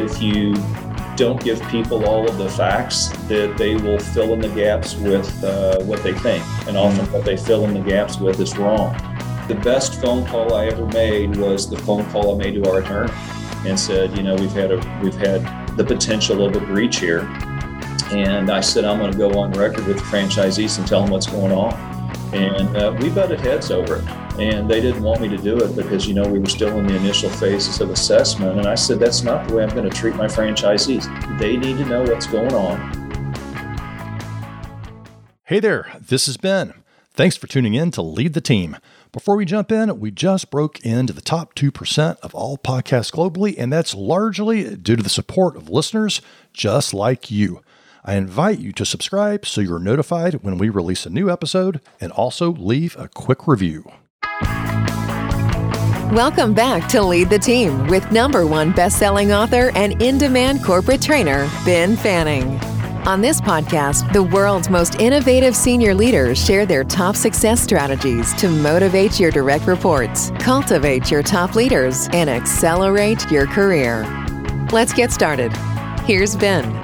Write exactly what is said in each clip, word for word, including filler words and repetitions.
If you don't give people all of the facts, that they will fill in the gaps with uh, what they think. And often what they fill in the gaps with is wrong. The best phone call I ever made was the phone call I made to our attorney and said, you know, we've had a we've had the potential of a breach here. And I said, I'm going to go on record with the franchisees and tell them what's going on. And uh, we butted heads over it. And they didn't want me to do it because, you know, we were still in the initial phases of assessment. And I said, that's not the way I'm going to treat my franchisees. They need to know what's going on. Hey there, this is Ben. Thanks for tuning in to Lead the Team. Before we jump in, we just broke into the top two percent of all podcasts globally, and that's largely due to the support of listeners just like you. I invite you to subscribe so you're notified when we release a new episode, and also leave a quick review. Welcome back to Lead the Team with number one best-selling author and in-demand corporate trainer, Ben Fanning. On this podcast, the world's most innovative senior leaders share their top success strategies to motivate your direct reports, cultivate your top leaders, and accelerate your career. Let's get started. Here's Ben.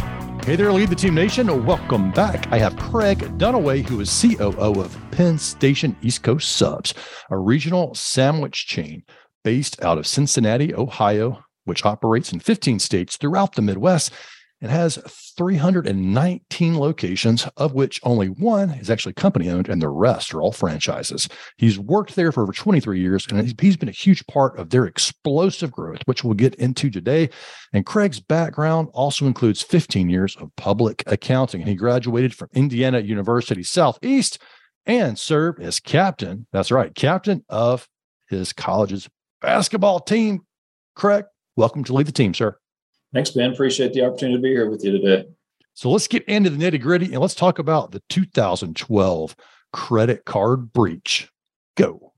Hey there, Lead the Team Nation. Welcome back. I have Craig Dunaway, who is C O O of Penn Station East Coast Subs, a regional sandwich chain based out of Cincinnati, Ohio, which operates in fifteen states throughout the Midwest and has three hundred nineteen locations, of which only one is actually company-owned and the rest are all franchises. He's worked there for over twenty-three years, and he's been a huge part of their explosive growth, which we'll get into today. And Craig's background also includes fifteen years of public accounting, and he graduated from Indiana University Southeast and served as captain, that's right, captain of his college's basketball team. Craig, welcome to Lead the Team, sir. Thanks, Ben. Appreciate the opportunity to be here with you today. So let's get into the nitty-gritty and let's talk about the two thousand twelve credit card breach. Go.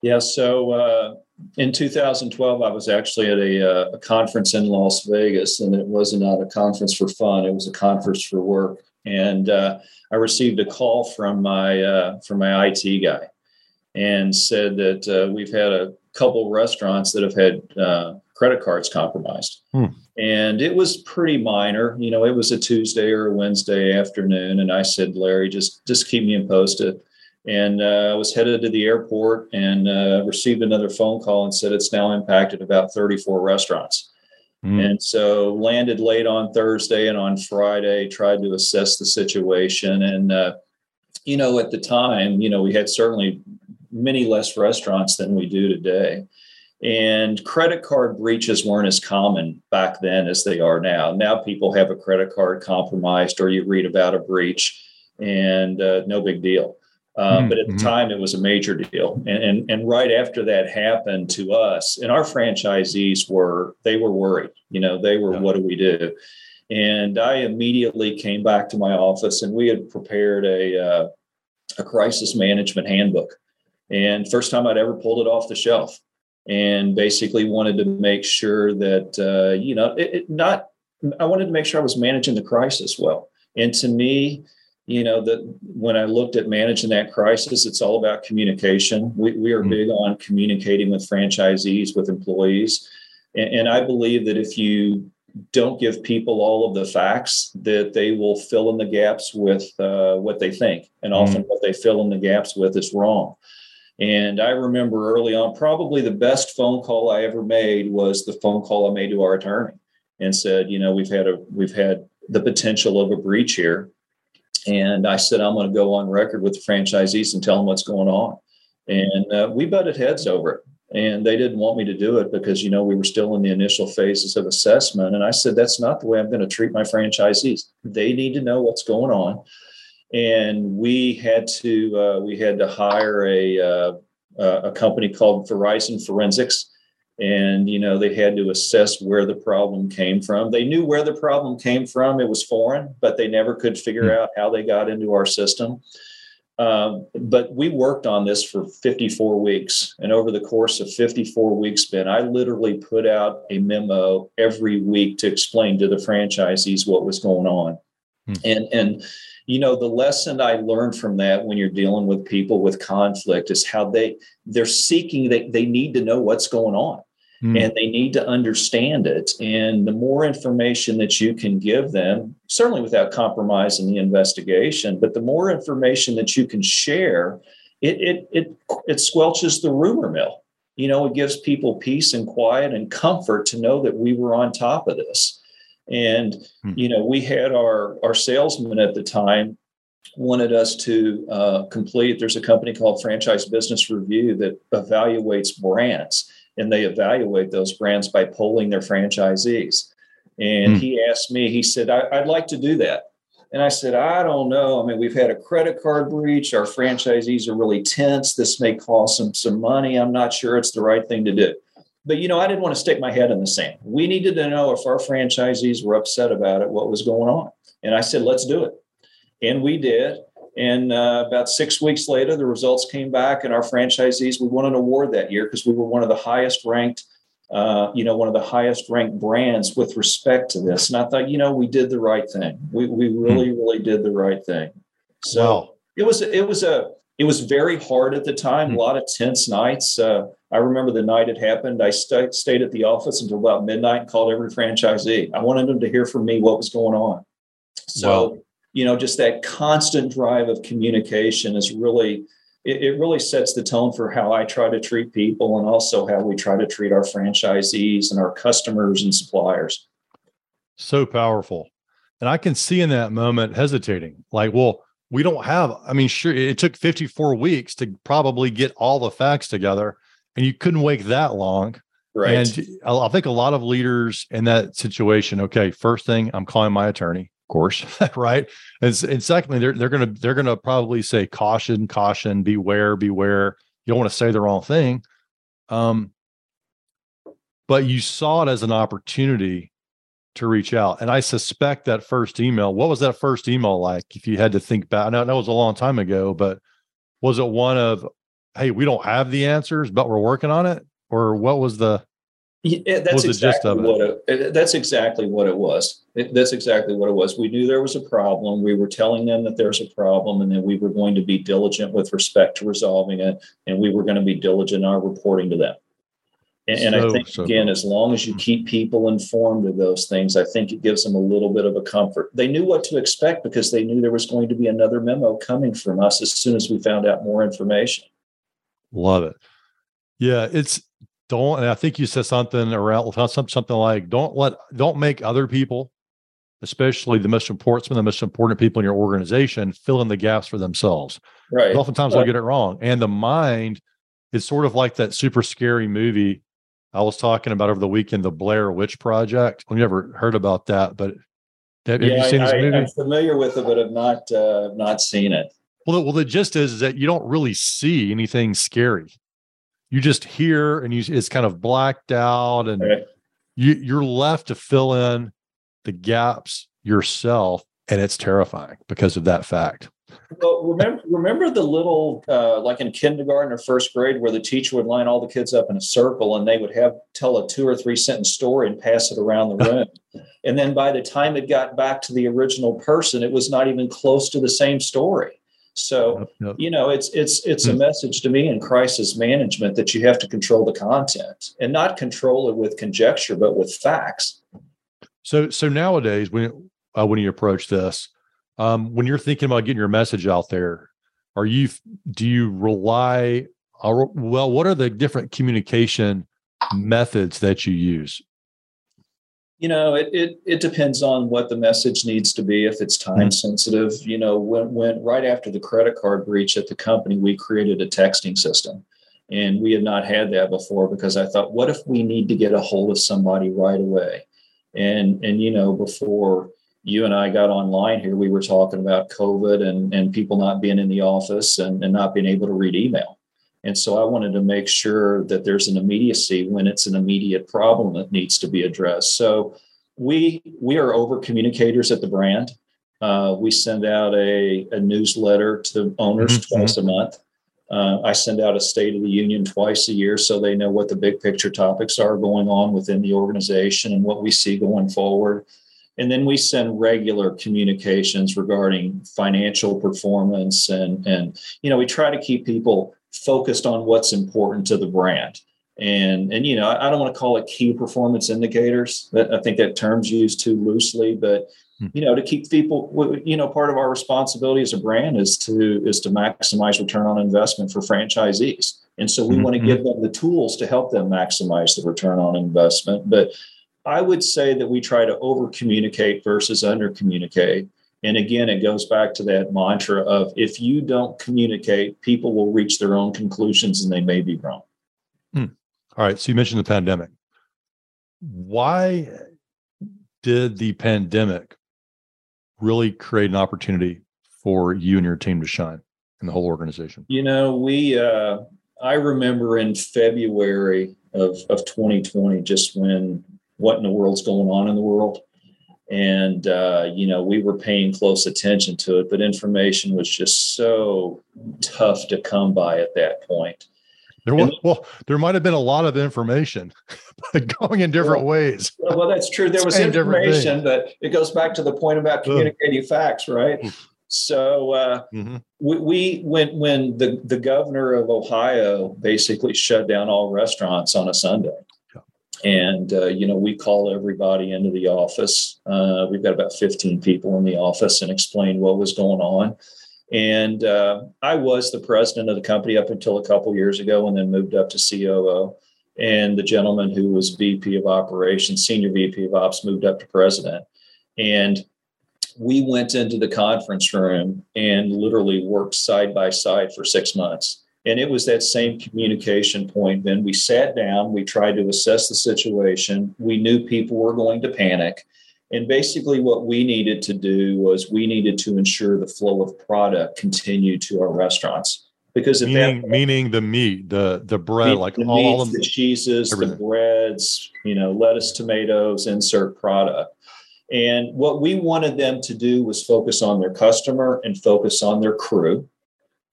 Yeah, so uh, in two thousand twelve, I was actually at a, uh, a conference in Las Vegas, and it wasn't a conference for fun. It was a conference for work. And uh, I received a call from my uh, from my I T guy and said that uh, we've had a couple restaurants that have had uh, credit cards compromised. Hmm. And it was pretty minor. You know, it was a Tuesday or a Wednesday afternoon. And I said, Larry, just, just keep me posted. And uh, I was headed to the airport and uh, received another phone call and said, it's now impacted about thirty-four restaurants. Mm. And so landed late on Thursday, and on Friday tried to assess the situation. And, uh, you know, at the time, you know, we had certainly many less restaurants than we do today. And credit card breaches weren't as common back then as they are now. Now people have a credit card compromised, or you read about a breach, and uh, no big deal. Uh, mm-hmm. But at the time, it was a major deal. And, and and right after that happened to us, and our franchisees were, they were worried. You know, they were, yeah. What do we do? And I immediately came back to my office, and we had prepared a uh, a crisis management handbook. And first time I'd ever pulled it off the shelf. And basically wanted to make sure that, uh, you know, it, it not, I wanted to make sure I was managing the crisis well. And to me, you know, that when I looked at managing that crisis, it's all about communication. We, we are mm-hmm. big on communicating with franchisees, with employees. And, and I believe that if you don't give people all of the facts, that they will fill in the gaps with uh, what they think. And mm-hmm. often what they fill in the gaps with is wrong. And I remember early on, probably the best phone call I ever made was the phone call I made to our attorney and said, you know, we've had a we've had the potential of a breach here. And I said, I'm going to go on record with the franchisees and tell them what's going on. And uh, we butted heads over it. And they didn't want me to do it because, you know, we were still in the initial phases of assessment. And I said, that's not the way I'm going to treat my franchisees. They need to know what's going on. And we had to uh, we had to hire a uh, a company called Verizon Forensics, and you know they had to assess where the problem came from. They knew where the problem came from; it was foreign, but they never could figure out how they got into our system. Um, but we worked on this for fifty-four weeks, and over the course of fifty-four weeks, Ben, I literally put out a memo every week to explain to the franchisees what was going on, hmm. and and. You know, the lesson I learned from that when you're dealing with people with conflict is how they they're seeking, they, they need to know what's going on. Mm. And they need to understand it. And the more information that you can give them, certainly without compromising the investigation, but the more information that you can share, it it it, it squelches the rumor mill. You know, it gives people peace and quiet and comfort to know that we were on top of this. And, mm. you know, we had our, our salesman at the time wanted us to uh, complete, there's a company called Franchise Business Review that evaluates brands, and they evaluate those brands by polling their franchisees. And mm. he asked me, he said, I, I'd like to do that. And I said, I don't know. I mean, we've had a credit card breach. Our franchisees are really tense. This may cost them some money. I'm not sure it's the right thing to do. But, you know, I didn't want to stick my head in the sand. We needed to know if our franchisees were upset about it, what was going on. And I said, let's do it. And we did. And uh, about six weeks later, the results came back, and our franchisees, we won an award that year because we were one of the highest ranked, uh, you know, one of the highest ranked brands with respect to this. And I thought, you know, we did the right thing. We we really, really did the right thing. So wow. it was it was a it was very hard at the time. Mm-hmm. A lot of tense nights. Uh, I remember the night it happened. I st- stayed at the office until about midnight and called every franchisee. I wanted them to hear from me what was going on. So. Wow. You know, just that constant drive of communication is really, it, it really sets the tone for how I try to treat people and also how we try to treat our franchisees and our customers and suppliers. So powerful. And I can see in that moment hesitating, like, well, we don't have, I mean, sure, it took fifty-four weeks to probably get all the facts together, and you couldn't wait that long. Right. And I think a lot of leaders in that situation, okay, first thing, I'm calling my attorney. Course, right? And, and secondly, they're they're gonna they're gonna probably say caution, caution, beware, beware. You don't want to say the wrong thing. Um, but you saw it as an opportunity to reach out. And I suspect that first email, what was that first email like? If you had to think back, I know that was a long time ago, but was it one of, hey, we don't have the answers, but we're working on it? Or what was the Yeah, that's exactly what it, that's exactly what it was. It, that's exactly what it was. We knew there was a problem. We were telling them that there's a problem, and then we were going to be diligent with respect to resolving it, and we were going to be diligent in our reporting to them. And, so, and I think, so again, as long as you keep people informed of those things, I think it gives them a little bit of a comfort. They knew what to expect because they knew there was going to be another memo coming from us as soon as we found out more information. Love it. Yeah, it's... Don't, and I think you said something around something like, don't let, don't make other people, especially the most important, some of the most important people in your organization, fill in the gaps for themselves. Right. But oftentimes right. they'll get it wrong. And the mind is sort of like that super scary movie I was talking about over the weekend, the Blair Witch Project. I've never heard about that, but have, yeah, have you seen I, this movie? I'm familiar with it, but I've not, uh, not seen it. Well, well, the gist is, is that you don't really see anything scary. You just hear, and you, it's kind of blacked out, and right. you, you're left to fill in the gaps yourself, and it's terrifying because of that fact. Well, remember, remember the little, uh, like in kindergarten or first grade, where the teacher would line all the kids up in a circle, and they would have tell a two or three sentence story and pass it around the room. And then by the time it got back to the original person, it was not even close to the same story. So, nope, nope. you know, it's, it's, it's a message to me in crisis management that you have to control the content and not control it with conjecture, but with facts. So, so nowadays when, uh, when you approach this, um, when you're thinking about getting your message out there, are you, do you rely on, well, what are the different communication methods that you use? You know, it, it it depends on what the message needs to be. If it's time sensitive, you know, when when right after the credit card breach at the company, we created a texting system, and we had not had that before because I thought, what if we need to get a hold of somebody right away? And and you know, before you and I got online here, we were talking about COVID and and people not being in the office and, and not being able to read email. And so I wanted to make sure that there's an immediacy when it's an immediate problem that needs to be addressed. So we we are over communicators at the brand. Uh, we send out a, a newsletter to owners mm-hmm. twice a month. Uh, I send out a State of the Union twice a year so they know what the big picture topics are going on within the organization and what we see going forward. And then we send regular communications regarding financial performance. And, and you know, we try to keep people focused on what's important to the brand. And, and you know, I don't want to call it key performance indicators. That, I think that term's used too loosely, but, you know, to keep people, you know, part of our responsibility as a brand is to is to maximize return on investment for franchisees. And so we mm-hmm. want to give them the tools to help them maximize the return on investment. But I would say that we try to over communicate versus under communicate. And again, it goes back to that mantra of if you don't communicate, people will reach their own conclusions and they may be wrong. Mm. All right. So you mentioned the pandemic. Why did the pandemic really create an opportunity for you and your team to shine in the whole organization? You know, we, uh, I remember in February of, of twenty twenty, just when what in the world's going on in the world. And, uh, you know, we were paying close attention to it, but information was just so tough to come by at that point. There was, well, there might have been a lot of information, but going in different well, ways. Well, that's true. There was information, but it goes back to the point about communicating Ugh. facts, right? So uh, mm-hmm. we, we when when the, the governor of Ohio basically shut down all restaurants on a Sunday, yeah. and uh, you know we called everybody into the office. Uh, we've got about fifteen people in the office and explained what was going on. And uh, I was the president of the company up until a couple years ago and then moved up to C O O. And the gentleman who was V P of operations, senior V P of ops, moved up to president. And we went into the conference room and literally worked side by side for six months. And it was that same communication point. Then we sat down, we tried to assess the situation. We knew people were going to panic. And basically what we needed to do was we needed to ensure the flow of product continued to our restaurants. Because meaning, that, meaning the meat, the, the bread, like the all meats, of the cheeses, everything. The breads, you know, lettuce, tomatoes, insert product. And what we wanted them to do was focus on their customer and focus on their crew,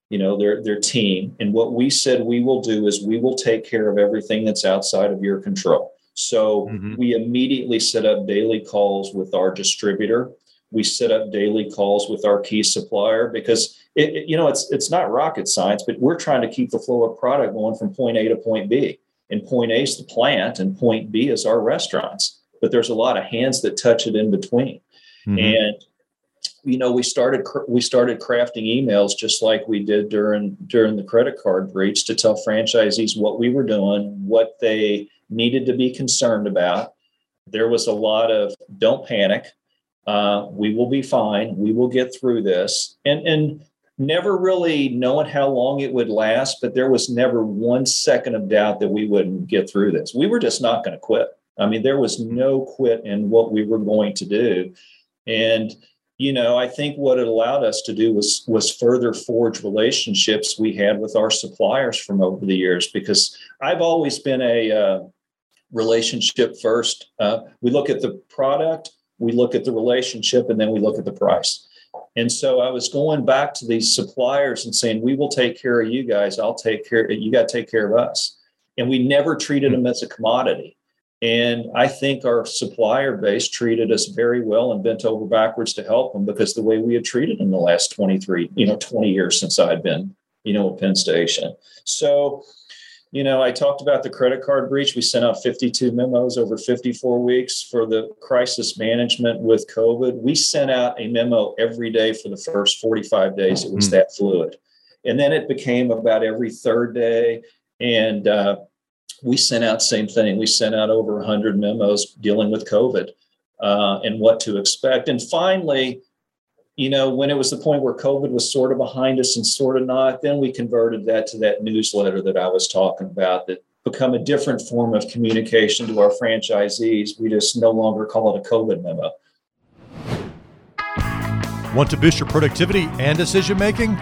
you know, their, their team. And what we said we will do is we will take care of everything that's outside of your control. So mm-hmm. we immediately set up daily calls with our distributor. We set up daily calls with our key supplier because, it, it, you know, it's it's not rocket science, but we're trying to keep the flow of product going from point A to point B. And point A is the plant and point B is our restaurants. But there's a lot of hands that touch it in between. Mm-hmm. And, you know, we started we started crafting emails just like we did during during the credit card breach to tell franchisees what we were doing, what they needed to be concerned about. There was a lot of don't panic. Uh, we will be fine. We will get through this. And, and never really knowing how long it would last, but there was never one second of doubt that we wouldn't get through this. We were just not going to quit. I mean, there was no quit in what we were going to do. And, you know, I think what it allowed us to do was, was further forge relationships we had with our suppliers from over the years, because I've always been a, uh, relationship first. Uh, we look at the product, we look at the relationship, and then we look at the price. And so I was going back to these suppliers and saying, we will take care of you guys. I'll take care. You got to take care of us. And we never treated them as a commodity. And I think our supplier base treated us very well and bent over backwards to help them because the way we had treated them the last twenty-three, you know, twenty years since I'd been, you know, at Penn Station. So, you know, I talked about the credit card breach. We sent out fifty-two memos over fifty-four weeks for the crisis management with COVID. We sent out a memo every day for the first forty-five days. It was mm-hmm. that fluid. And then it became about every third day. And uh, we sent out same thing. We sent out over one hundred memos dealing with COVID uh, and what to expect. And finally, you know, when it was the point where COVID was sort of behind us and sort of not, then we converted that to that newsletter that I was talking about that become a different form of communication to our franchisees. We just no longer call it a COVID memo. Want to boost your productivity and decision-making?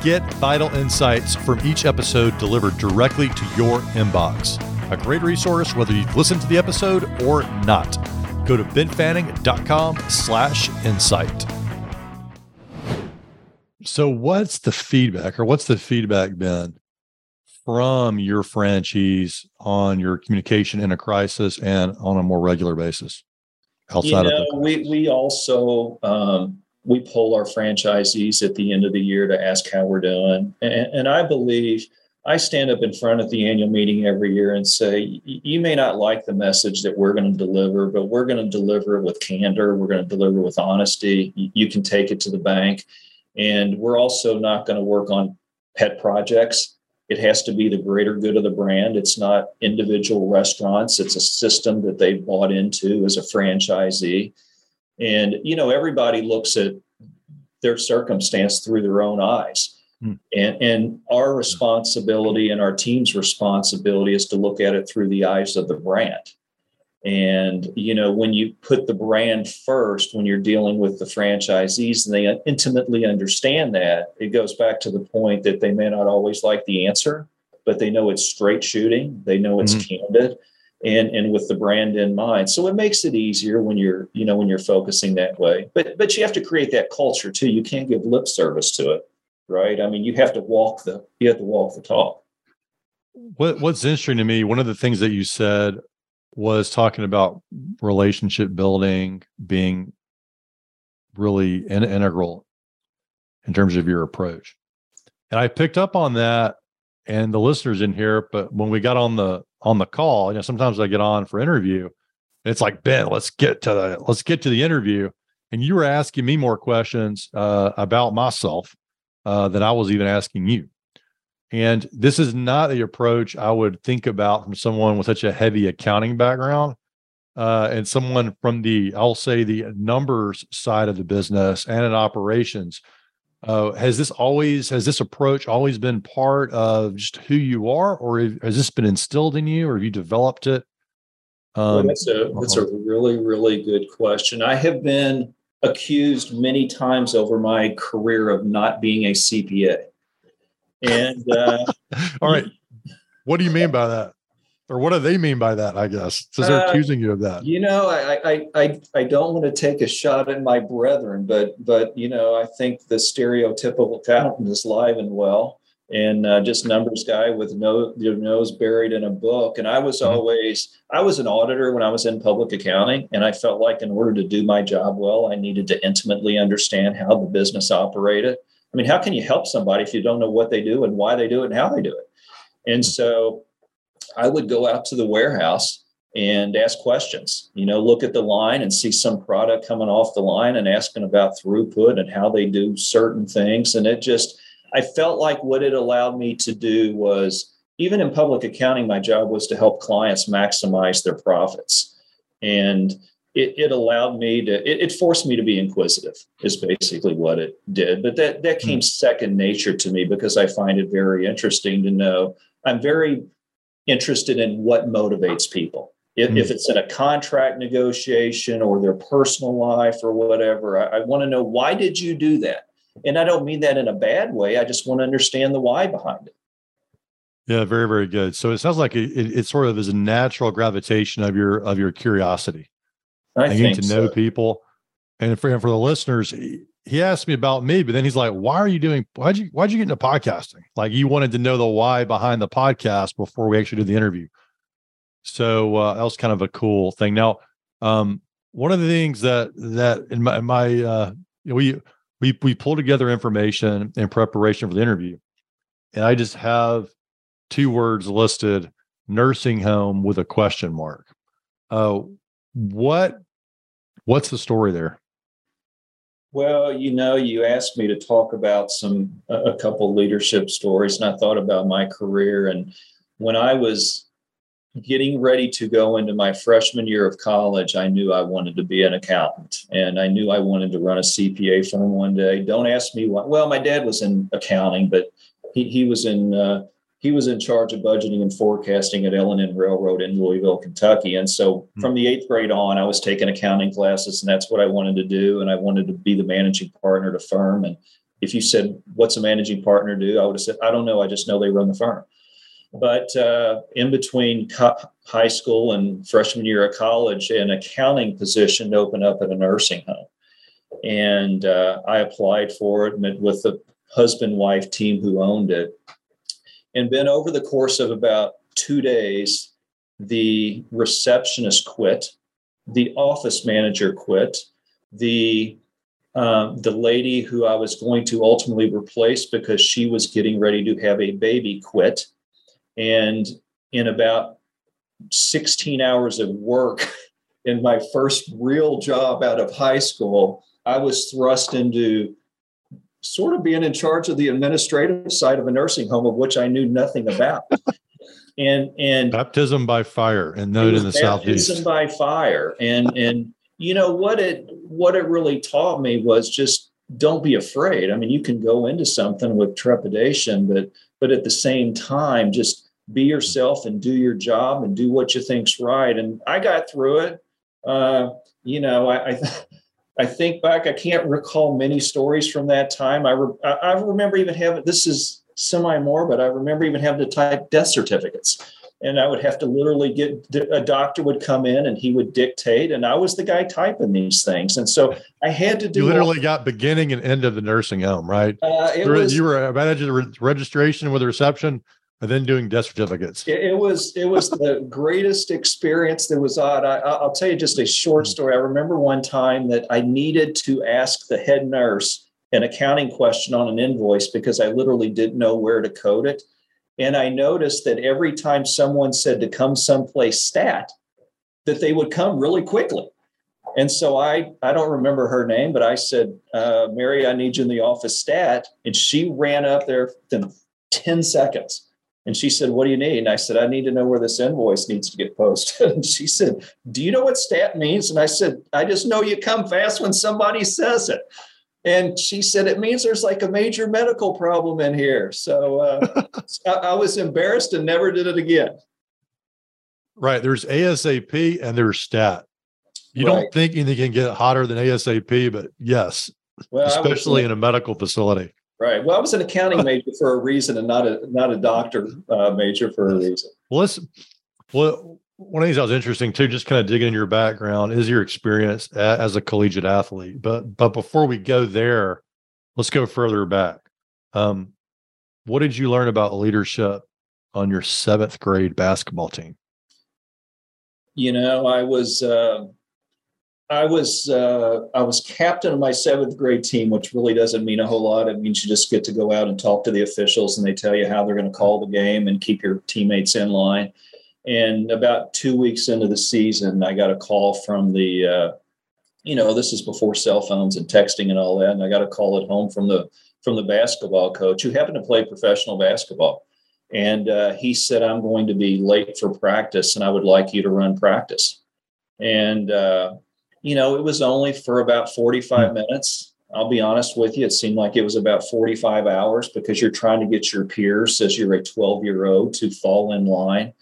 Get vital insights from each episode delivered directly to your inbox. A great resource, whether you've listened to the episode or not. Go to benfanning.com slash insight. So what's the feedback or what's the feedback been from your franchisees on your communication in a crisis and on a more regular basis? Outside you know, of we, we also, um, we poll our franchisees at the end of the year to ask how we're doing. And, and I believe I stand up in front at the annual meeting every year and say, you may not like the message that we're going to deliver, but we're going to deliver with candor. We're going to deliver with honesty. You can take it to the bank. And we're also not going to work on pet projects. It has to be the greater good of the brand. It's not individual restaurants. It's a system that they've bought into as a franchisee. And, you know, everybody looks at their circumstance through their own eyes. And, and our responsibility and our team's responsibility is to look at it through the eyes of the brand. And, you know, when you put the brand first, when you're dealing with the franchisees and they intimately understand that, it goes back to the point that they may not always like the answer, but they know it's straight shooting. They know it's mm-hmm. candid and, and with the brand in mind. So it makes it easier when you're, you know, when you're focusing that way, but, but you have to create that culture too. You can't give lip service to it. Right. I mean, you have to walk the you have to walk the talk. What What's interesting to me, one of the things that you said was talking about relationship building being really in, integral in terms of your approach. And I picked up on that, and the listeners in here. But when we got on the on the call, you know, sometimes I get on for interview, and it's like, Ben, let's get to the let's get to the interview. And you were asking me more questions uh, about myself. Uh, that I was even asking you. And this is not the approach I would think about from someone with such a heavy accounting background uh, and someone from the, I'll say the numbers side of the business and in operations. Uh, has this always, has this approach always been part of just who you are, or has this been instilled in you, or have you developed it? Um, well, that's a, that's a really, really good question. I have been accused many times over my career of not being a C P A. And uh, all right, what do you mean by that, or what do they mean by that? I guess since they're uh, accusing you of that. You know, I I I don't want to take a shot at my brethren, but but you know, I think the stereotypical accountant is live and well, and uh, just numbers guy with no your nose buried in a book. And I was always, I was an auditor when I was in public accounting, and I felt like in order to do my job well, I needed to intimately understand how the business operated. I mean, how can you help somebody if you don't know what they do and why they do it and how they do it? And so I would go out to the warehouse and ask questions, you know, look at the line and see some product coming off the line and asking about throughput and how they do certain things. And it just, I felt like what it allowed me to do was, even in public accounting, my job was to help clients maximize their profits. And it, it allowed me to, it, it forced me to be inquisitive is basically what it did. But that, that came second nature to me because I find it very interesting to know. I'm very interested in what motivates people. If, mm-hmm. if it's in a contract negotiation or their personal life or whatever, I, I want to know, why did you do that? And I don't mean that in a bad way. I just want to understand the why behind it. Yeah, very, very good. So it sounds like it, it, it sort of is a natural gravitation of your of your curiosity. I and think to know so. people. And for, and for the listeners, he, he asked me about me, but then he's like, "Why are you doing? Why'd you Why'd you get into podcasting? Like you wanted to know the why behind the podcast before we actually did the interview." So uh, that was kind of a cool thing. Now, um, one of the things that that in my, in my uh, you know, we. We we pull together information in preparation for the interview, and I just have two words listed: nursing home with a question mark. Uh, what what's the story there? Well, you know, you asked me to talk about some a couple leadership stories, and I thought about my career. And when I was getting ready to go into my freshman year of college, I knew I wanted to be an accountant, and I knew I wanted to run a C P A firm one day. Don't ask me why. Well, my dad was in accounting, but he he was in uh, he was in charge of budgeting and forecasting at L and N Railroad in Louisville, Kentucky. And so mm-hmm. from the eighth grade on, I was taking accounting classes, and that's what I wanted to do. And I wanted to be the managing partner to firm. And if you said, "What's a managing partner do?" I would have said, "I don't know. I just know they run the firm." But uh, in between co- high school and freshman year of college, an accounting position opened up at a nursing home. And uh, I applied for it with the husband-wife team who owned it. And then over the course of about two days, the receptionist quit, the office manager quit, the um, the lady who I was going to ultimately replace because she was getting ready to have a baby quit. And in about sixteen hours of work in my first real job out of high school, I was thrust into sort of being in charge of the administrative side of a nursing home, of which I knew nothing about. And, and baptism by fire, and known in the Southeast. Baptism by fire. And, and, you know, what it, what it really taught me was just don't be afraid. I mean, you can go into something with trepidation, but, but at the same time, just be yourself and do your job and do what you think's right. And I got through it. Uh, you know, I, I, th- I think back, I can't recall many stories from that time. I, re- I remember even having, this is semi-morbid, I remember even having to type death certificates. And I would have to literally get, a doctor would come in and he would dictate. And I was the guy typing these things. And so I had to do. You literally all- got beginning and end of the nursing home, right? Uh, it was, you were managing the re- registration with the reception, and then doing death certificates. It was it was the greatest experience that was odd. I, I'll tell you just a short story. I remember one time that I needed to ask the head nurse an accounting question on an invoice because I literally didn't know where to code it. And I noticed that every time someone said to come someplace stat, that they would come really quickly. And so I, I don't remember her name, but I said, uh, Mary, I need you in the office stat. And she ran up there in ten seconds. And she said, what do you need? And I said, I need to know where this invoice needs to get posted. And she said, do you know what stat means? And I said, I just know you come fast when somebody says it. And she said, it means there's like a major medical problem in here. So uh, I, I was embarrassed and never did it again. Right. There's A S A P and there's stat. You right. don't think anything can get hotter than A S A P, but yes, well, especially in a medical facility. Right. Well, I was an accounting major for a reason, and not a not a doctor uh, major for a reason. Well, let's, well, one of these that was interesting too, just kind of digging in your background, is your experience a, as a collegiate athlete. But but before we go there, let's go further back. Um, what did you learn about leadership on your seventh grade basketball team? You know, I was uh, I was uh, I was captain of my seventh grade team, which really doesn't mean a whole lot. It means you just get to go out and talk to the officials, and they tell you how they're going to call the game and keep your teammates in line. And about two weeks into the season, I got a call from the, uh, you know, this is before cell phones and texting and all that, and I got a call at home from the from the basketball coach, who happened to play professional basketball, and uh, he said, "I'm going to be late for practice, and I would like you to run practice." And uh, You know, it was only for about forty-five minutes. I'll be honest with you. It seemed like it was about forty-five hours because you're trying to get your peers as you're a twelve-year-old to fall in line.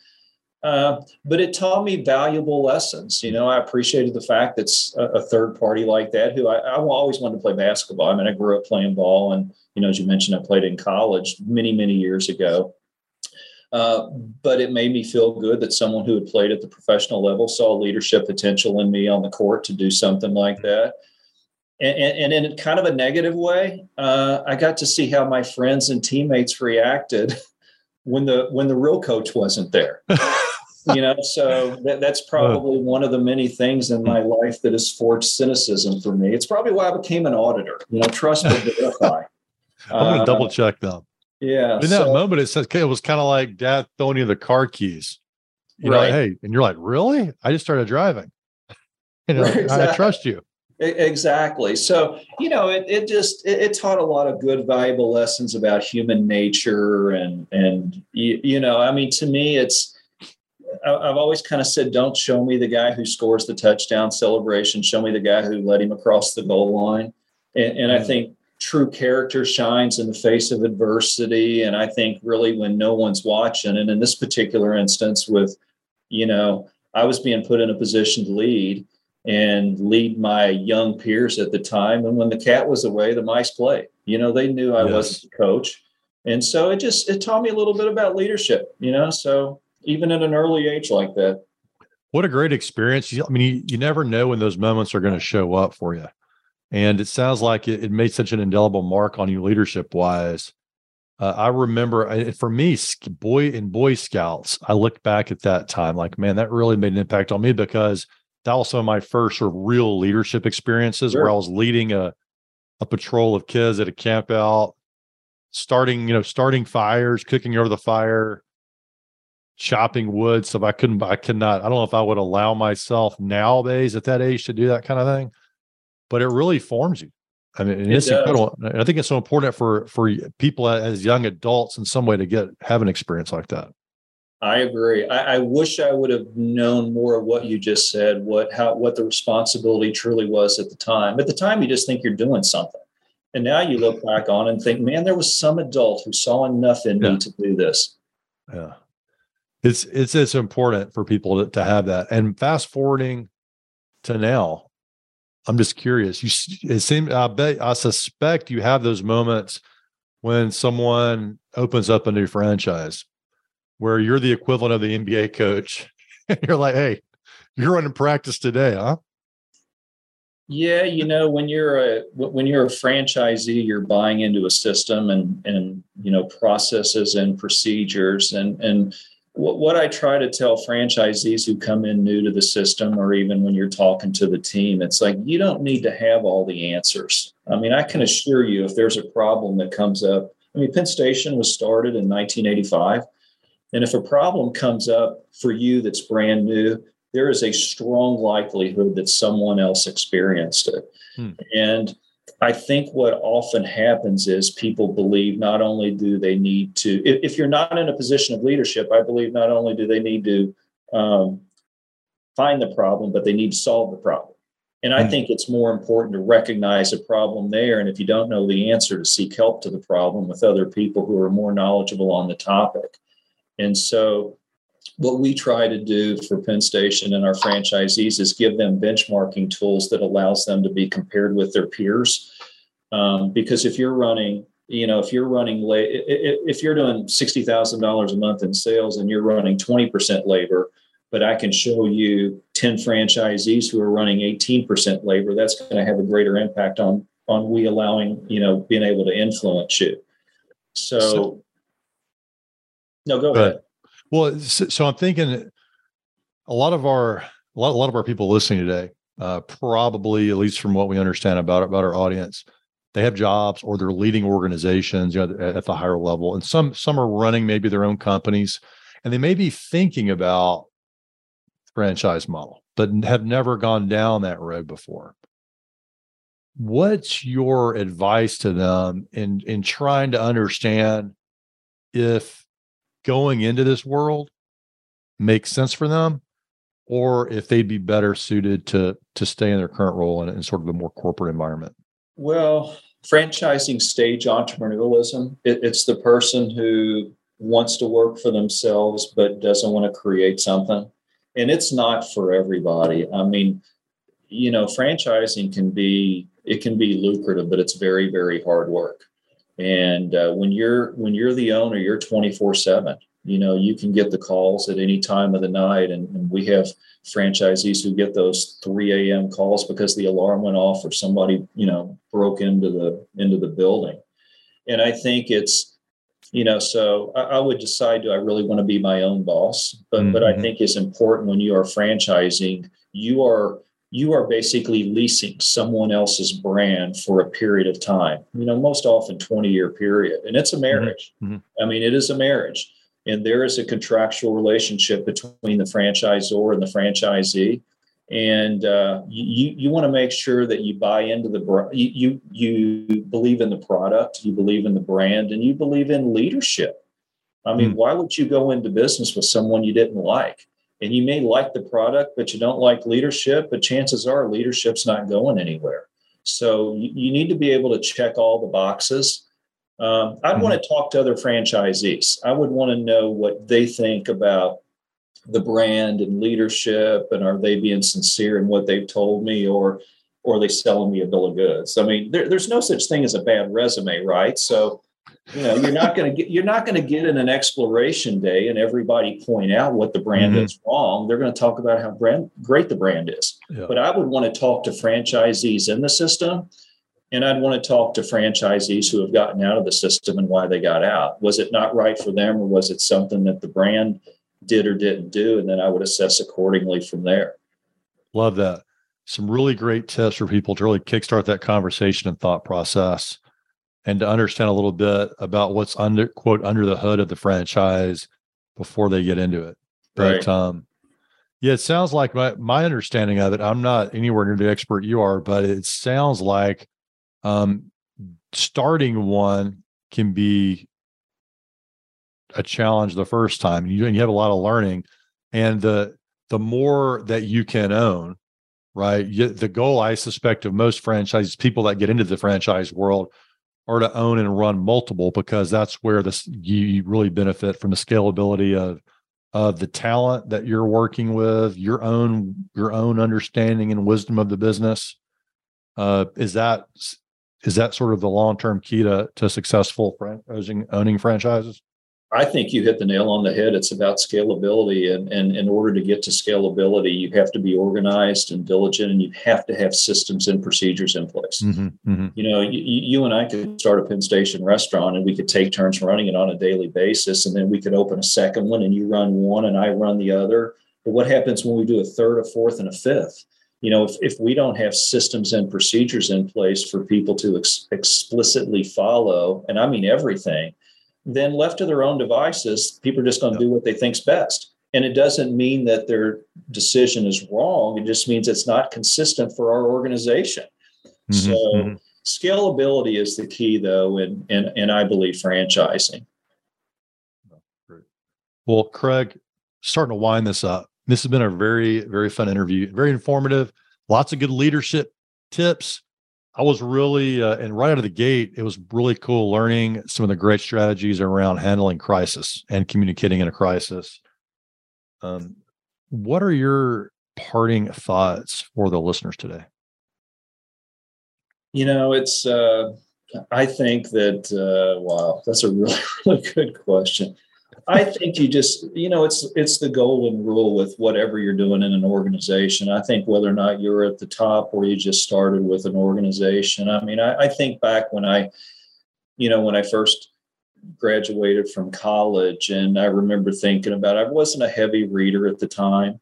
Uh, but it taught me valuable lessons. You know, I appreciated the fact that a third party like that, who I, I always wanted to play basketball. I mean, I grew up playing ball. And, you know, as you mentioned, I played in college many, many years ago. Uh, but it made me feel good that someone who had played at the professional level saw leadership potential in me on the court to do something like that. And, and, and in kind of a negative way, uh, I got to see how my friends and teammates reacted when the when the real coach wasn't there. You know, so that, that's probably one of the many things in my life that has forged cynicism for me. It's probably why I became an auditor. You know, trust but verify. I'm going to uh, double check though. Yeah. In that so, moment, it says it was kind of like dad throwing you the car keys. You right. know, hey, and you're like, really? I just started driving. You know, right, exactly. I trust you. Exactly. So, you know, it it just it, it taught a lot of good, valuable lessons about human nature, and and you, you know, I mean, to me, it's I, I've always kind of said, don't show me the guy who scores the touchdown celebration. Show me the guy who led him across the goal line, and, and mm-hmm. I think. True character shines in the face of adversity. And I think really when no one's watching, and in this particular instance with, you know, I was being put in a position to lead and lead my young peers at the time. And when the cat was away, the mice played. You know, they knew I yes. wasn't the coach. And so it just, it taught me a little bit about leadership, you know, so even at an early age like that. What a great experience. I mean, you, you never know when those moments are going to show up for you. And it sounds like it, it made such an indelible mark on you leadership-wise. Uh, I remember, I, for me, boy in Boy Scouts, I looked back at that time like, man, that really made an impact on me because that was some of my first sort of real leadership experiences sure. where I was leading a a patrol of kids at a camp out, starting, you know, starting fires, cooking over the fire, chopping wood. So I couldn't, I could not, I don't know if I would allow myself nowadays at that age to do that kind of thing, but it really forms you. I mean, and it it's does. Incredible. I think it's so important for, for people as young adults in some way to get, have an experience like that. I agree. I, I wish I would have known more of what you just said, what, how, what the responsibility truly was at the time. At the time, you just think you're doing something. And now you look back on and think, man, there was some adult who saw enough in yeah. me to do this. Yeah. It's, it's, it's important for people to, to have that. And fast forwarding to now, I'm just curious. You, it seems, I bet, I suspect you have those moments when someone opens up a new franchise where you're the equivalent of the N B A coach. And you're like, hey, you're running practice today, huh? Yeah. You know, when you're a, when you're a franchisee, you're buying into a system and, and, you know, processes and procedures. And, and what, what I try to tell franchisees who come in new to the system, or even when you're talking to the team, it's like, you don't need to have all the answers. I mean, I can assure you, if there's a problem that comes up, I mean, Penn Station was started in nineteen eighty-five. And if a problem comes up for you that's brand new, there is a strong likelihood that someone else experienced it. Hmm. And I think what often happens is people believe not only do they need to, if, if you're not in a position of leadership, I believe not only do they need to um, find the problem, but they need to solve the problem. And I hmm. think it's more important to recognize a problem there. And if you don't know the answer, to seek help to the problem with other people who are more knowledgeable on the topic. And so what we try to do for Penn Station and our franchisees is give them benchmarking tools that allows them to be compared with their peers. Um, because if you're running, you know, if you're running, la- if you're doing sixty thousand dollars a month in sales and you're running twenty percent labor, but I can show you ten franchisees who are running eighteen percent labor, that's going to have a greater impact on, on we allowing, you know, being able to influence you. So, so- No, go ahead. Well, so, so I'm thinking a lot of our, a lot, a lot of our people listening today, uh, probably, at least from what we understand about about our audience, they have jobs or they're leading organizations, you know, at, at the higher level. And some, some are running maybe their own companies, and they may be thinking about franchise model, but have never gone down that road before. What's your advice to them in, in trying to understand if going into this world makes sense for them, or if they'd be better suited to to stay in their current role in, in sort of a more corporate environment? Well, franchising stage entrepreneurialism, it, it's the person who wants to work for themselves but doesn't want to create something. And it's not for everybody. I mean, you know, franchising can be, it can be lucrative, but it's very, very hard work. And uh, when you're when you're the owner, you're twenty-four seven. You know, you can get the calls at any time of the night. And, and we have franchisees who get those three a.m. calls because the alarm went off or somebody, you know, broke into the into the building. And I think it's, you know, so I, I would decide, do I really want to be my own boss? But mm-hmm. but I think it's important when you are franchising, you are you are basically leasing someone else's brand for a period of time, you know, most often twenty year period. And it's a marriage. Mm-hmm. I mean, it is a marriage, and there is a contractual relationship between the franchisor and the franchisee. And uh, you, you want to make sure that you buy into the, you, you believe in the product, you believe in the brand, and you believe in leadership. I mean, mm-hmm. why would you go into business with someone you didn't like? And you may like the product, but you don't like leadership, but chances are leadership's not going anywhere. So you, you need to be able to check all the boxes. Um, I'd mm-hmm. want to talk to other franchisees. I would want to know what they think about the brand and leadership, and are they being sincere in what they've told me, or, or are they selling me a bill of goods? I mean, there, there's no such thing as a bad resume, right? So you know, you're not going to get, you're not going to get in an exploration day and everybody point out what the brand mm-hmm. is wrong. They're going to talk about how brand, great the brand is. Yeah. But I would want to talk to franchisees in the system, and I'd want to talk to franchisees who have gotten out of the system and why they got out. Was it not right for them, or was it something that the brand did or didn't do? And then I would assess accordingly from there. Love that. some really great tips for people to really kickstart that conversation and thought process, and to understand a little bit about what's under, quote, under the hood of the franchise before they get into it. Right. But, um, yeah, it sounds like my, my understanding of it, I'm not anywhere near the expert you are, but it sounds like um, starting one can be a challenge the first time. You, and you have a lot of learning. And the the more that you can own, right, you, the goal, I suspect, of most franchises, people that get into the franchise world, are to own and run multiple, because that's where this you really benefit from the scalability of of the talent that you're working with, your own your own understanding and wisdom of the business. Uh, is that is that sort of the long term key to to successful franchising, owning franchises? I think you hit the nail on the head. It's about scalability, and and in order to get to scalability, you have to be organized and diligent, and you have to have systems and procedures in place. Mm-hmm, mm-hmm. You know, you, you and I could start a Penn Station restaurant, and we could take turns running it on a daily basis, and then we could open a second one, and you run one, and I run the other. But what happens when we do a third, a fourth, and a fifth? You know, if, if we don't have systems and procedures in place for people to ex- explicitly follow, and I mean everything, then left to their own devices, people are just going to do what they think's best. And it doesn't mean that their decision is wrong. It just means it's not consistent for our organization. Mm-hmm. So mm-hmm. Scalability is the key, though, in, in, in I believe, franchising. Well, Craig, starting to wind this up. This has been a very, very fun interview, very informative, lots of good leadership tips. I was really, uh, and right out of the gate, it was really cool learning some of the great strategies around handling crisis and communicating in a crisis. Um, what are your parting thoughts for the listeners today? You know, it's, uh, I think that, uh, wow, that's a really, really good question. I think you just, you know, it's it's the golden rule with whatever you're doing in an organization. I think whether or not you're at the top or you just started with an organization. I mean, I, I think back when I, you know, when I first graduated from college, and I remember thinking about, I wasn't a heavy reader at the time.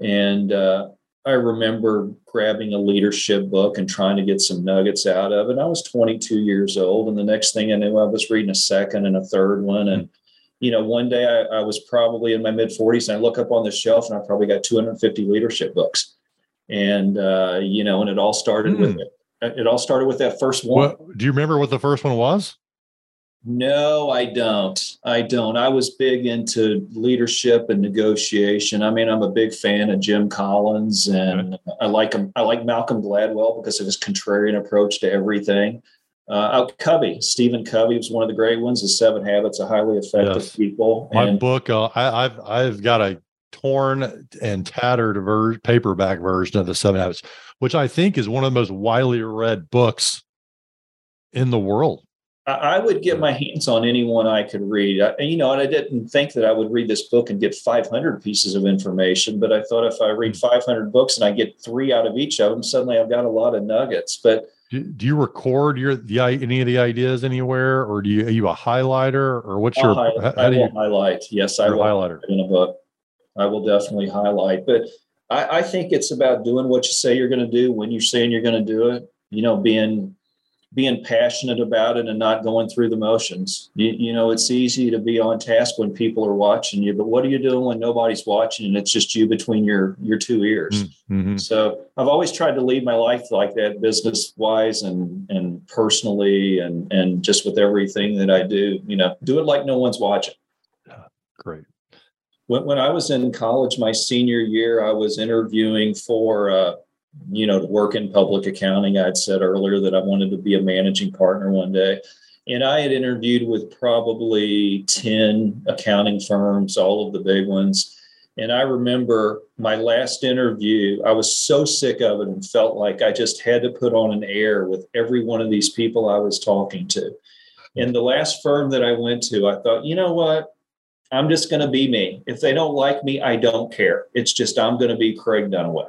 And uh, I remember grabbing a leadership book and trying to get some nuggets out of it. I was twenty-two years old. And the next thing I knew, I was reading a second and a third one. And you know, one day I, I was probably in my mid forties, and I look up on the shelf, and I probably got two hundred fifty leadership books. And, uh, you know, and it all started mm. with it. It all started with that first one. What, do you remember what the first one was? No, I don't. I don't. I was big into leadership and negotiation. I mean, I'm a big fan of Jim Collins, and okay. I like him. I like Malcolm Gladwell because of his contrarian approach to everything. Uh, Covey, Stephen Covey was one of the great ones, The Seven Habits of Highly Effective yes. People. My and, book, uh, I, I've I've got a torn and tattered ver- paperback version of The Seven Habits, which I think is one of the most widely read books in the world. I, I would get my hands on anyone I could read. I, you know, and I didn't think that I would read this book and get five hundred pieces of information, but I thought if I read five hundred books and I get three out of each of them, suddenly I've got a lot of nuggets. But do you record your the any of the ideas anywhere, or do you are you a highlighter, or what's I'll your? Highlight, how do you, I will highlight. Yes, I will highlighter in a book. I will definitely highlight, but I, I think it's about doing what you say you're going to do when you're saying you're going to do it. You know, being being passionate about it and not going through the motions. You, you know, it's easy to be on task when people are watching you, but what are you doing when nobody's watching and it's just you between your, your two ears? Mm-hmm. So I've always tried to lead my life like that, business wise and, and personally, and, and just with everything that I do, you know, do it like no one's watching. Yeah, great. When, when I was in college, my senior year, I was interviewing for, uh, you know, to work in public accounting. I'd said earlier that I wanted to be a managing partner one day. And I had interviewed with probably ten accounting firms, all of the big ones. And I remember my last interview, I was so sick of it and felt like I just had to put on an air with every one of these people I was talking to. And the last firm that I went to, I thought, you know what? I'm just going to be me. If they don't like me, I don't care. It's just, I'm going to be Craig Dunaway.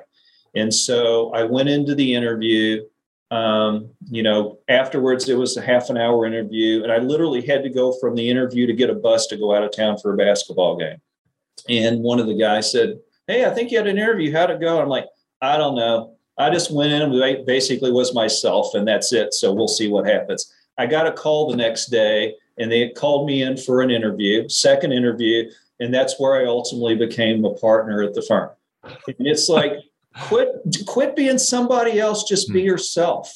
And so I went into the interview, um, you know, afterwards it was a half an hour interview, and I literally had to go from the interview to get a bus to go out of town for a basketball game. And one of the guys said, "Hey, I think you had an interview. How'd it go?" I'm like, "I don't know. I just went in and basically was myself, and that's it. So we'll see what happens. I got a call the next day, and they called me in for an interview, second interview, and that's where I ultimately became a partner at the firm. And it's like, quit, quit being somebody else, just be yourself.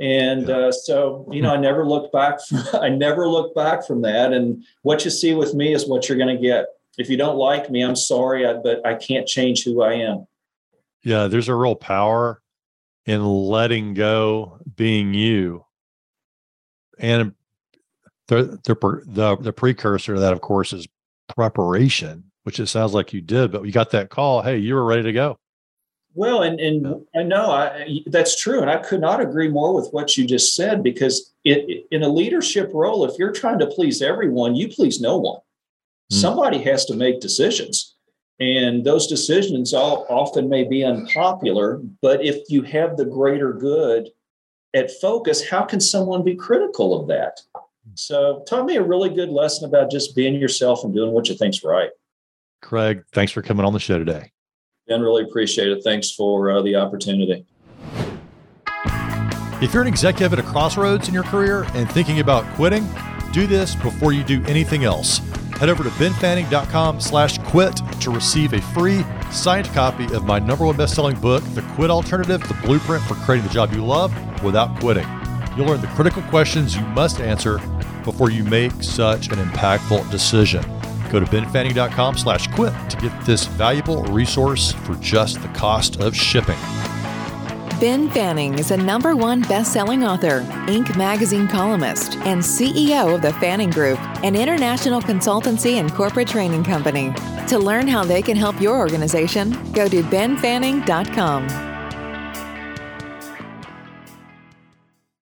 And uh, so, you know, I never looked back. From, I never looked back from that. And what you see with me is what you're going to get. If you don't like me, I'm sorry, I, but I can't change who I am. Yeah, there's a real power in letting go, being you. And the the the, the precursor to that, of course, is preparation, which it sounds like you did. But you got that call. Hey, you were ready to go. Well, and and I know I, that's true. And I could not agree more with what you just said, because it, in a leadership role, if you're trying to please everyone, you please no one. Mm. Somebody has to make decisions. And those decisions all, often may be unpopular. But if you have the greater good at focus, how can someone be critical of that? So taught me a really good lesson about just being yourself and doing what you think's right. Craig, thanks for coming on the show today. Ben, really appreciate it. Thanks for uh, the opportunity. If you're an executive at a crossroads in your career and thinking about quitting, do this before you do anything else. Head over to benfanning.com slash quit to receive a free signed copy of my number one best-selling book, The Quit Alternative, The Blueprint for Creating the Job You Love Without Quitting. You'll learn the critical questions you must answer before you make such an impactful decision. Go to benfanning.com slash quit to get this valuable resource for just the cost of shipping. Ben Fanning is a number one best-selling author, Inc magazine columnist, and C E O of the Fanning Group, an international consultancy and corporate training company. To learn how they can help your organization, go to ben fanning dot com.